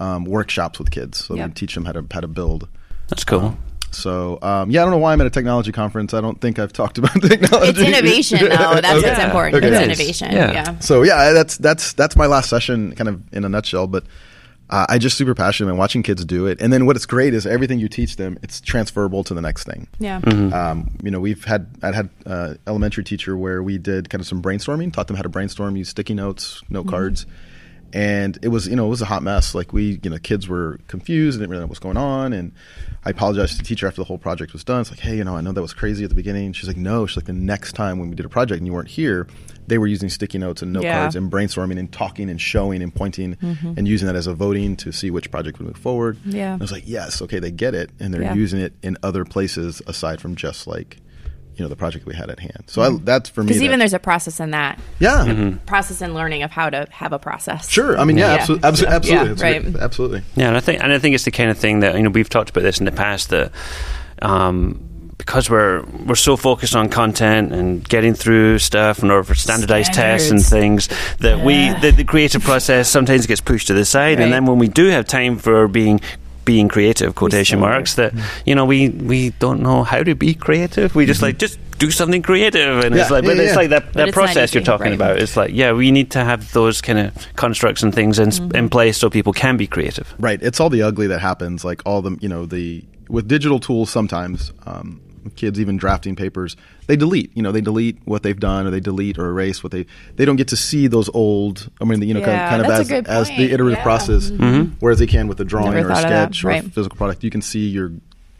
um, workshops with kids. So yeah. we teach them how to how to build. That's cool. Um, So, um, yeah, I don't know why I'm at a technology conference. I don't think I've talked about technology. It's innovation, though. That's okay. what's important. Okay. It's nice. Innovation. Yeah. yeah. So, yeah, that's that's that's my last session kind of in a nutshell. But uh, I just super passionate and watching kids do it. And then what's great is everything you teach them, it's transferable to the next thing. Yeah. Mm-hmm. Um, you know, we've had – I had an uh, elementary teacher where we did kind of some brainstorming, taught them how to brainstorm, use sticky notes, note mm-hmm. cards. And it was, you know, it was a hot mess. Like we, you know, kids were confused and didn't really know what was going on. And I apologized to the teacher after the whole project was done. It's like, hey, you know, I know that was crazy at the beginning. She's like, no. She's like, the next time when we did a project and you weren't here, they were using sticky notes and note yeah. cards and brainstorming and talking and showing and pointing mm-hmm. and using that as a voting to see which project would move forward. Yeah. And I was like, yes, okay, they get it. And they're yeah. using it in other places aside from just like, you know, the project we had at hand. So I, that's for me. Because even that, there's a process in that. Yeah. Mm-hmm. Process in learning of how to have a process. Sure. I mean, yeah, yeah. Abso- abso- so, absolutely. Yeah, right. Good, absolutely. Yeah. And I think, and I think it's the kind of thing that, you know, we've talked about this in the past that, um, because we're we're so focused on content and getting through stuff and over standardized Standards. tests and things that yeah. we, the, the creative process sometimes gets pushed to the side. Right. And then when we do have time for being being creative, quotation marks, that, you know, we, we don't know how to be creative. We just mm-hmm. like, just do something creative. And yeah, it's like, yeah, but yeah. it's like that, that process you're talking right. about. It's like, yeah, we need to have those kind of constructs and things in, mm-hmm. in place so people can be creative. Right. It's all the ugly that happens. Like all the, you know, the, with digital tools sometimes, um, kids even drafting papers, they delete, you know, they delete what they've done or they delete or erase what they, they don't get to see those old, I mean, you know, yeah, kind of, kind of as, as the iterative yeah. process, mm-hmm. whereas they can with a drawing Never or a sketch right. or a physical product, you can see your,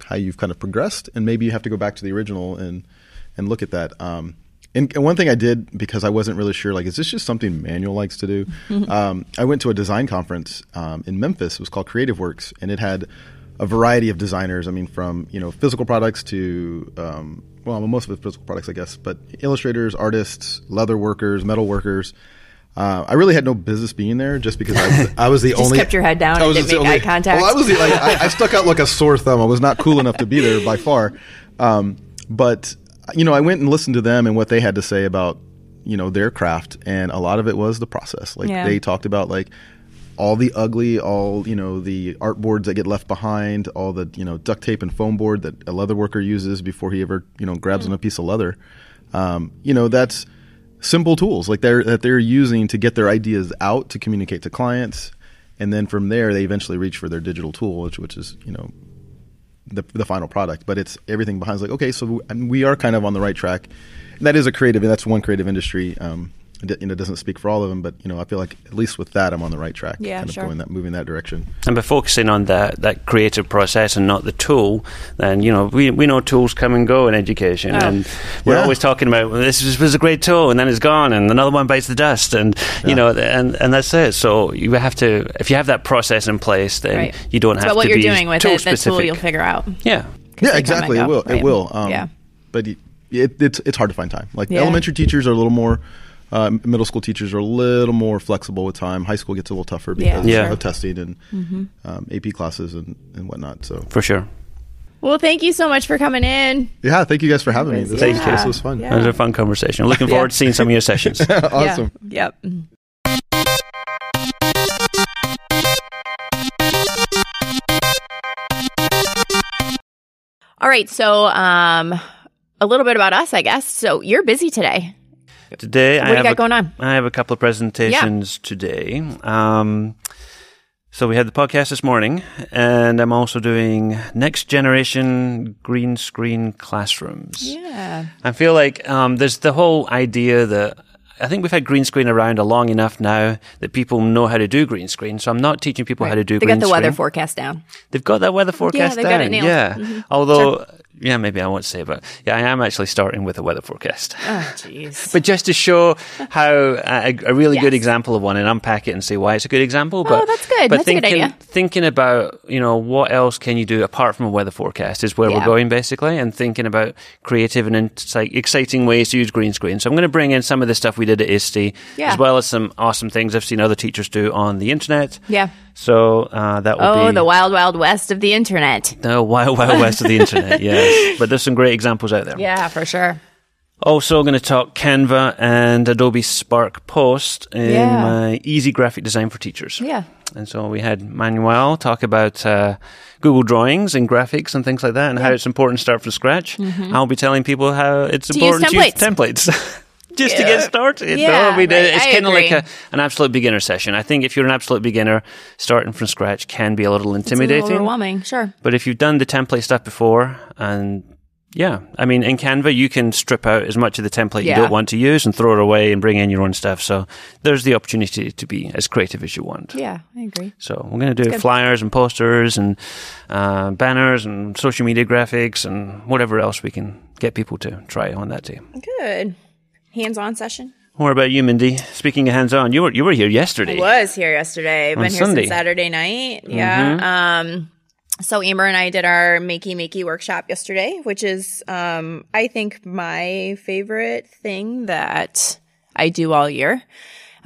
how you've kind of progressed and maybe you have to go back to the original and, and look at that. Um, and, and one thing I did because I wasn't really sure, like, is this just something Manuel likes to do? um, I went to a design conference um, in Memphis. It was called Creative Works and it had a variety of designers. I mean, from, you know, physical products to, um, well, most of it's physical products, I guess, but illustrators, artists, leather workers, metal workers. Uh, I really had no business being there just because I was, I was the just only. Kept your head down I and didn't make only, eye contact. Well, I was the, like, I, I stuck out like a sore thumb. I was not cool enough to be there by far. Um, but, you know, I went and listened to them and what they had to say about, you know, their craft. And a lot of it was the process. Like yeah. they talked about like, all the ugly, all, you know, the art boards that get left behind, all the, you know, duct tape and foam board that a leather worker uses before he ever, you know, grabs mm. on a piece of leather. Um, you know, that's simple tools like they're, that they're using to get their ideas out, to communicate to clients. And then from there, they eventually reach for their digital tool, which, which is, you know, the, the final product. But it's everything behind. It's like, okay, so we are kind of on the right track. And that is a creative, and that's one creative industry. Um, You know, it doesn't speak for all of them, but you know, I feel like at least with that, I'm on the right track. Yeah, kind of sure. Going that, moving that direction. And by focusing on that that creative process and not the tool, then you know, we we know tools come and go in education, oh. and we're yeah. always talking about well, this was a great tool, and then it's gone, and another one bites the dust, and yeah. you know, and and that's it. So you have to, if you have that process in place, then right. you don't it's have about what to you're be doing with tool it. That tool you'll figure out. Yeah, yeah, exactly. It will. Right. It will. Um, yeah, but it, it, it's it's hard to find time. Like yeah. elementary teachers are a little more. Uh, middle school teachers are a little more flexible with time. High school gets a little tougher because yeah, sure. of testing and mm-hmm. um, A P classes and, and whatnot. So for sure. Well, thank you so much for coming in. Yeah, thank you guys for having was, me. This, yeah. was, this was fun. Yeah. It was a fun conversation. I'm looking forward yeah. to seeing some of your sessions. Awesome. Yeah. Yep. All right. So um, a little bit about us, I guess. So you're busy today. Today, what I, do you have got a, going on? I have a couple of presentations yeah. today. Um, so we had the podcast this morning, and I'm also doing next generation green screen classrooms. Yeah, I feel like um, there's the whole idea that I think we've had green screen around long enough now that people know how to do green screen. So I'm not teaching people right. how to do they green screen. They've got the weather forecast down. They've got that weather forecast yeah, down. Got it nailed. Yeah, mm-hmm. although. Sure. yeah, maybe I won't say, but yeah, I am actually starting with a weather forecast. Oh, jeez. But just to show how uh, a, a really yes. good example of one, and unpack it and say why it's a good example. But, oh, that's good. But that's thinking, a good idea. Thinking about, you know, what else can you do apart from a weather forecast is where yeah. we're going, basically, and thinking about creative and inc- exciting ways to use green screen. So I'm going to bring in some of the stuff we did at I S T E, yeah. as well as some awesome things I've seen other teachers do on the internet. Yeah. So uh, that will oh, be... Oh, the wild, wild west of the internet. The wild, wild west of the internet, yes. But there's some great examples out there. Yeah, for sure. Also going to talk Canva and Adobe Spark Post in yeah. my Easy Graphic Design for Teachers. Yeah. And so we had Manuel talk about uh, Google Drawings and graphics and things like that, and yeah. how it's important to start from scratch. Mm-hmm. I'll be telling people how it's to important use templates. to use templates. Just yeah. to get started. Yeah, no, I mean, right. It's kind of like a, an absolute beginner session. I think if you're an absolute beginner, starting from scratch can be a little intimidating. It's a little overwhelming, sure. But if you've done the template stuff before, and yeah, I mean, in Canva, you can strip out as much of the template yeah. you don't want to use and throw it away and bring in your own stuff. So there's the opportunity to be as creative as you want. Yeah, I agree. So we're going to do flyers and posters and uh, banners and social media graphics and whatever else we can get people to try on that day. Good. Hands-on session. What about you, Mindy? Speaking of hands-on, you were you were here yesterday. I was here yesterday. I've been here since Saturday night. Yeah. Mm-hmm. Um, so Amber and I did our Makey Makey workshop yesterday, which is, um, I think, my favorite thing that I do all year.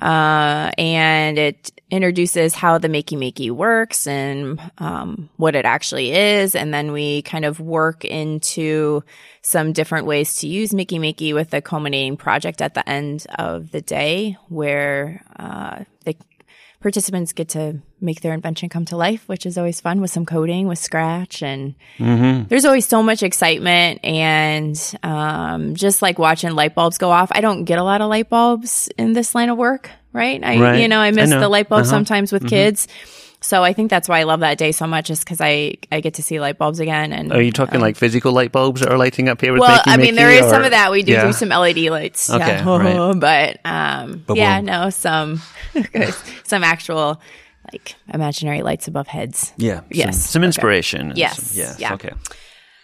Uh, and it introduces how the Makey Makey works and um, what it actually is. And then we kind of work into some different ways to use Makey Makey with a culminating project at the end of the day where uh, the participants get to make their invention come to life, which is always fun, with some coding, with Scratch. And mm-hmm. there's always so much excitement and um, just like watching light bulbs go off. I don't get a lot of light bulbs in this line of work. Right? I, right. You know, I miss I know. the light bulb uh-huh. sometimes with mm-hmm. kids. So I think that's why I love that day so much, is because I, I get to see light bulbs again. And are you talking um, like physical light bulbs that are lighting up here with Well, Makey, I mean, Makey, there is or, some of that. We do yeah. do some L E D lights. Okay, yeah. right. But um, yeah, no, some some actual like imaginary lights above heads. Yeah. Yes. Some, some inspiration. Okay. Yes. Some, yes. Yeah. Okay.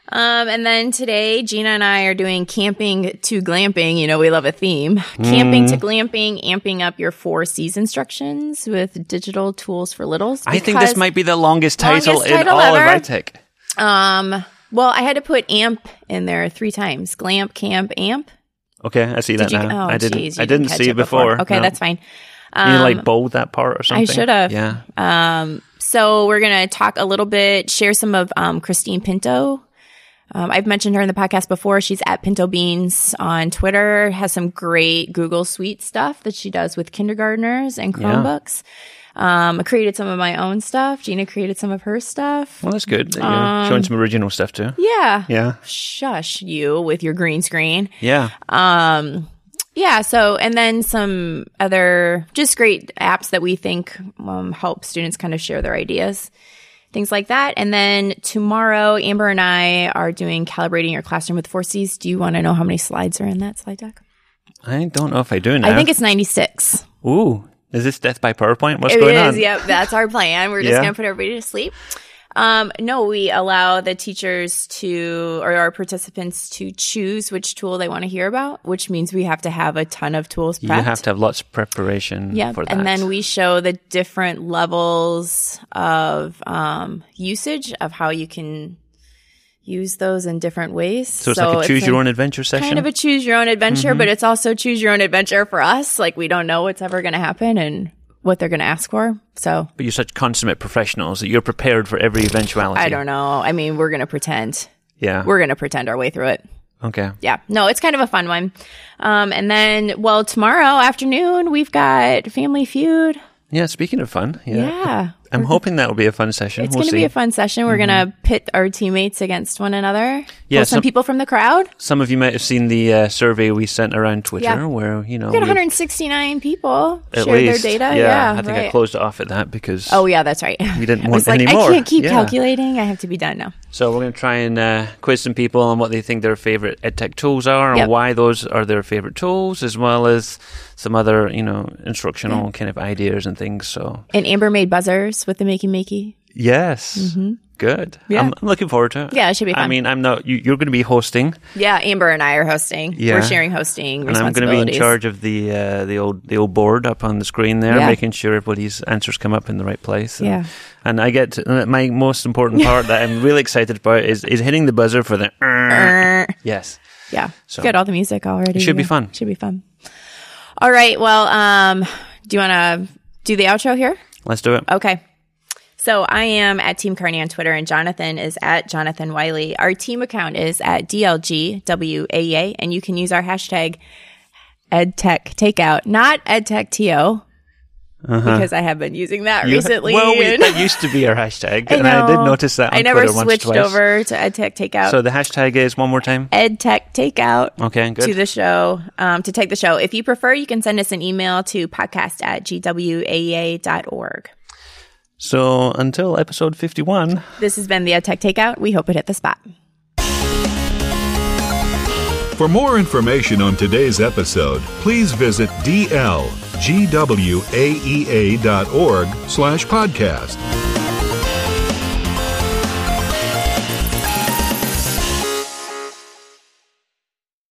Um, and then today, Gina and I are doing camping to glamping. You know, we love a theme. Mm. Camping to glamping, amping up your four C's instructions with digital tools for littles. I think this might be the longest title longest in title all ever. of I T E C. Um, well, I had to put amp in there three times. Glamp, camp, amp. Okay, I see Did that you, now. Oh, I didn't, geez, I didn't see it before. before. Okay, no. That's fine. Um, you like bold that part or something? I should have. Yeah. Um, so we're going to talk a little bit, share some of um, Christine Pinto. Um, I've mentioned her in the podcast before. She's at Pinto Beans on Twitter, has some great Google Suite stuff that she does with kindergartners and Chromebooks. Yeah. Um, I created some of my own stuff. Gina created some of her stuff. Well, that's good. That you're um, showing some original stuff too. Yeah. Yeah. Shush you with your green screen. Yeah. Um, yeah. So, and then some other just great apps that we think um, help students kind of share their ideas. Things like that. And then tomorrow, Amber and I are doing Calibrating Your Classroom with Four C's. Do you want to know how many slides are in that slide deck? I don't know if I do now. I think it's ninety-six. Ooh. Is this death by PowerPoint? What's it going is, on? It is. Yep. That's our plan. We're just yeah. going to put everybody to sleep. Um, no, we allow the teachers to, or our participants to choose which tool they want to hear about, which means we have to have a ton of tools prepped. You have to have lots of preparation yep. for that. And then we show the different levels of um, usage of how you can use those in different ways. So it's so like a choose your own adventure session? Kind of a choose your own adventure, mm-hmm. but it's also choose your own adventure for us. Like, we don't know what's ever going to happen and what they're going to ask for. So, but you're such consummate professionals that you're prepared for every eventuality. I don't know. I mean, we're going to pretend. Yeah. We're going to pretend our way through it. Okay. Yeah. No, it's kind of a fun one. Um, and then, well, tomorrow afternoon, we've got Family Feud. Yeah. Speaking of fun. Yeah. yeah. I'm hoping that will be a fun session. It's we'll going to be a fun session. We're mm-hmm. going to pit our teammates against one another. Yeah, well, some, some people from the crowd. Some of you might have seen the uh, survey we sent around Twitter yeah. where, you know. We got one hundred sixty-nine people shared least. their data. Yeah, yeah I think right. I closed it off at that because. Oh, yeah, that's right. We didn't want like, any more. I can't keep yeah. calculating. I have to be done now. So we're going to try and uh, quiz some people on what they think their favorite EdTech tools are and yep. why those are their favorite tools, as well as some other, you know, instructional yeah. kind of ideas and things. So. And Amber made buzzers with the Makey Makey. Yes. Mm-hmm. Good. Yeah. I'm looking forward to it. Yeah, it should be fun. I mean, I'm not, you, you're going to be hosting. Yeah, Amber and I are hosting. Yeah. We're sharing hosting responsibilities. And I'm going to be in charge of the uh, the old the old board up on the screen there, yeah. making sure everybody's answers come up in the right place. And, yeah. And I get, to, my most important part that I'm really excited about is, is hitting the buzzer for the, uh, yes. Yeah. So got all the music already. It should yeah. be fun. Should be fun. All right. Well, um, do you want to do the outro here? Let's do it. Okay. So I am at Team Carney on Twitter, and Jonathan is at Jonathan Wiley. Our team account is at D L G W A E A, and you can use our hashtag EdTech Takeout, not EdTech T O, uh-huh. because I have been using that you, recently. Well, we, that used to be our hashtag, I and I did notice that on I never Twitter once, switched twice. over to EdTech Takeout. So the hashtag is one more time? EdTech Takeout. Okay, good. To the show, um, to take the show. If you prefer, you can send us an email to podcast at G W A E A dot org. So until episode fifty-one, this has been the EdTech Takeout. We hope it hit the spot. For more information on today's episode, please visit D L G W A E A dot org slash podcast.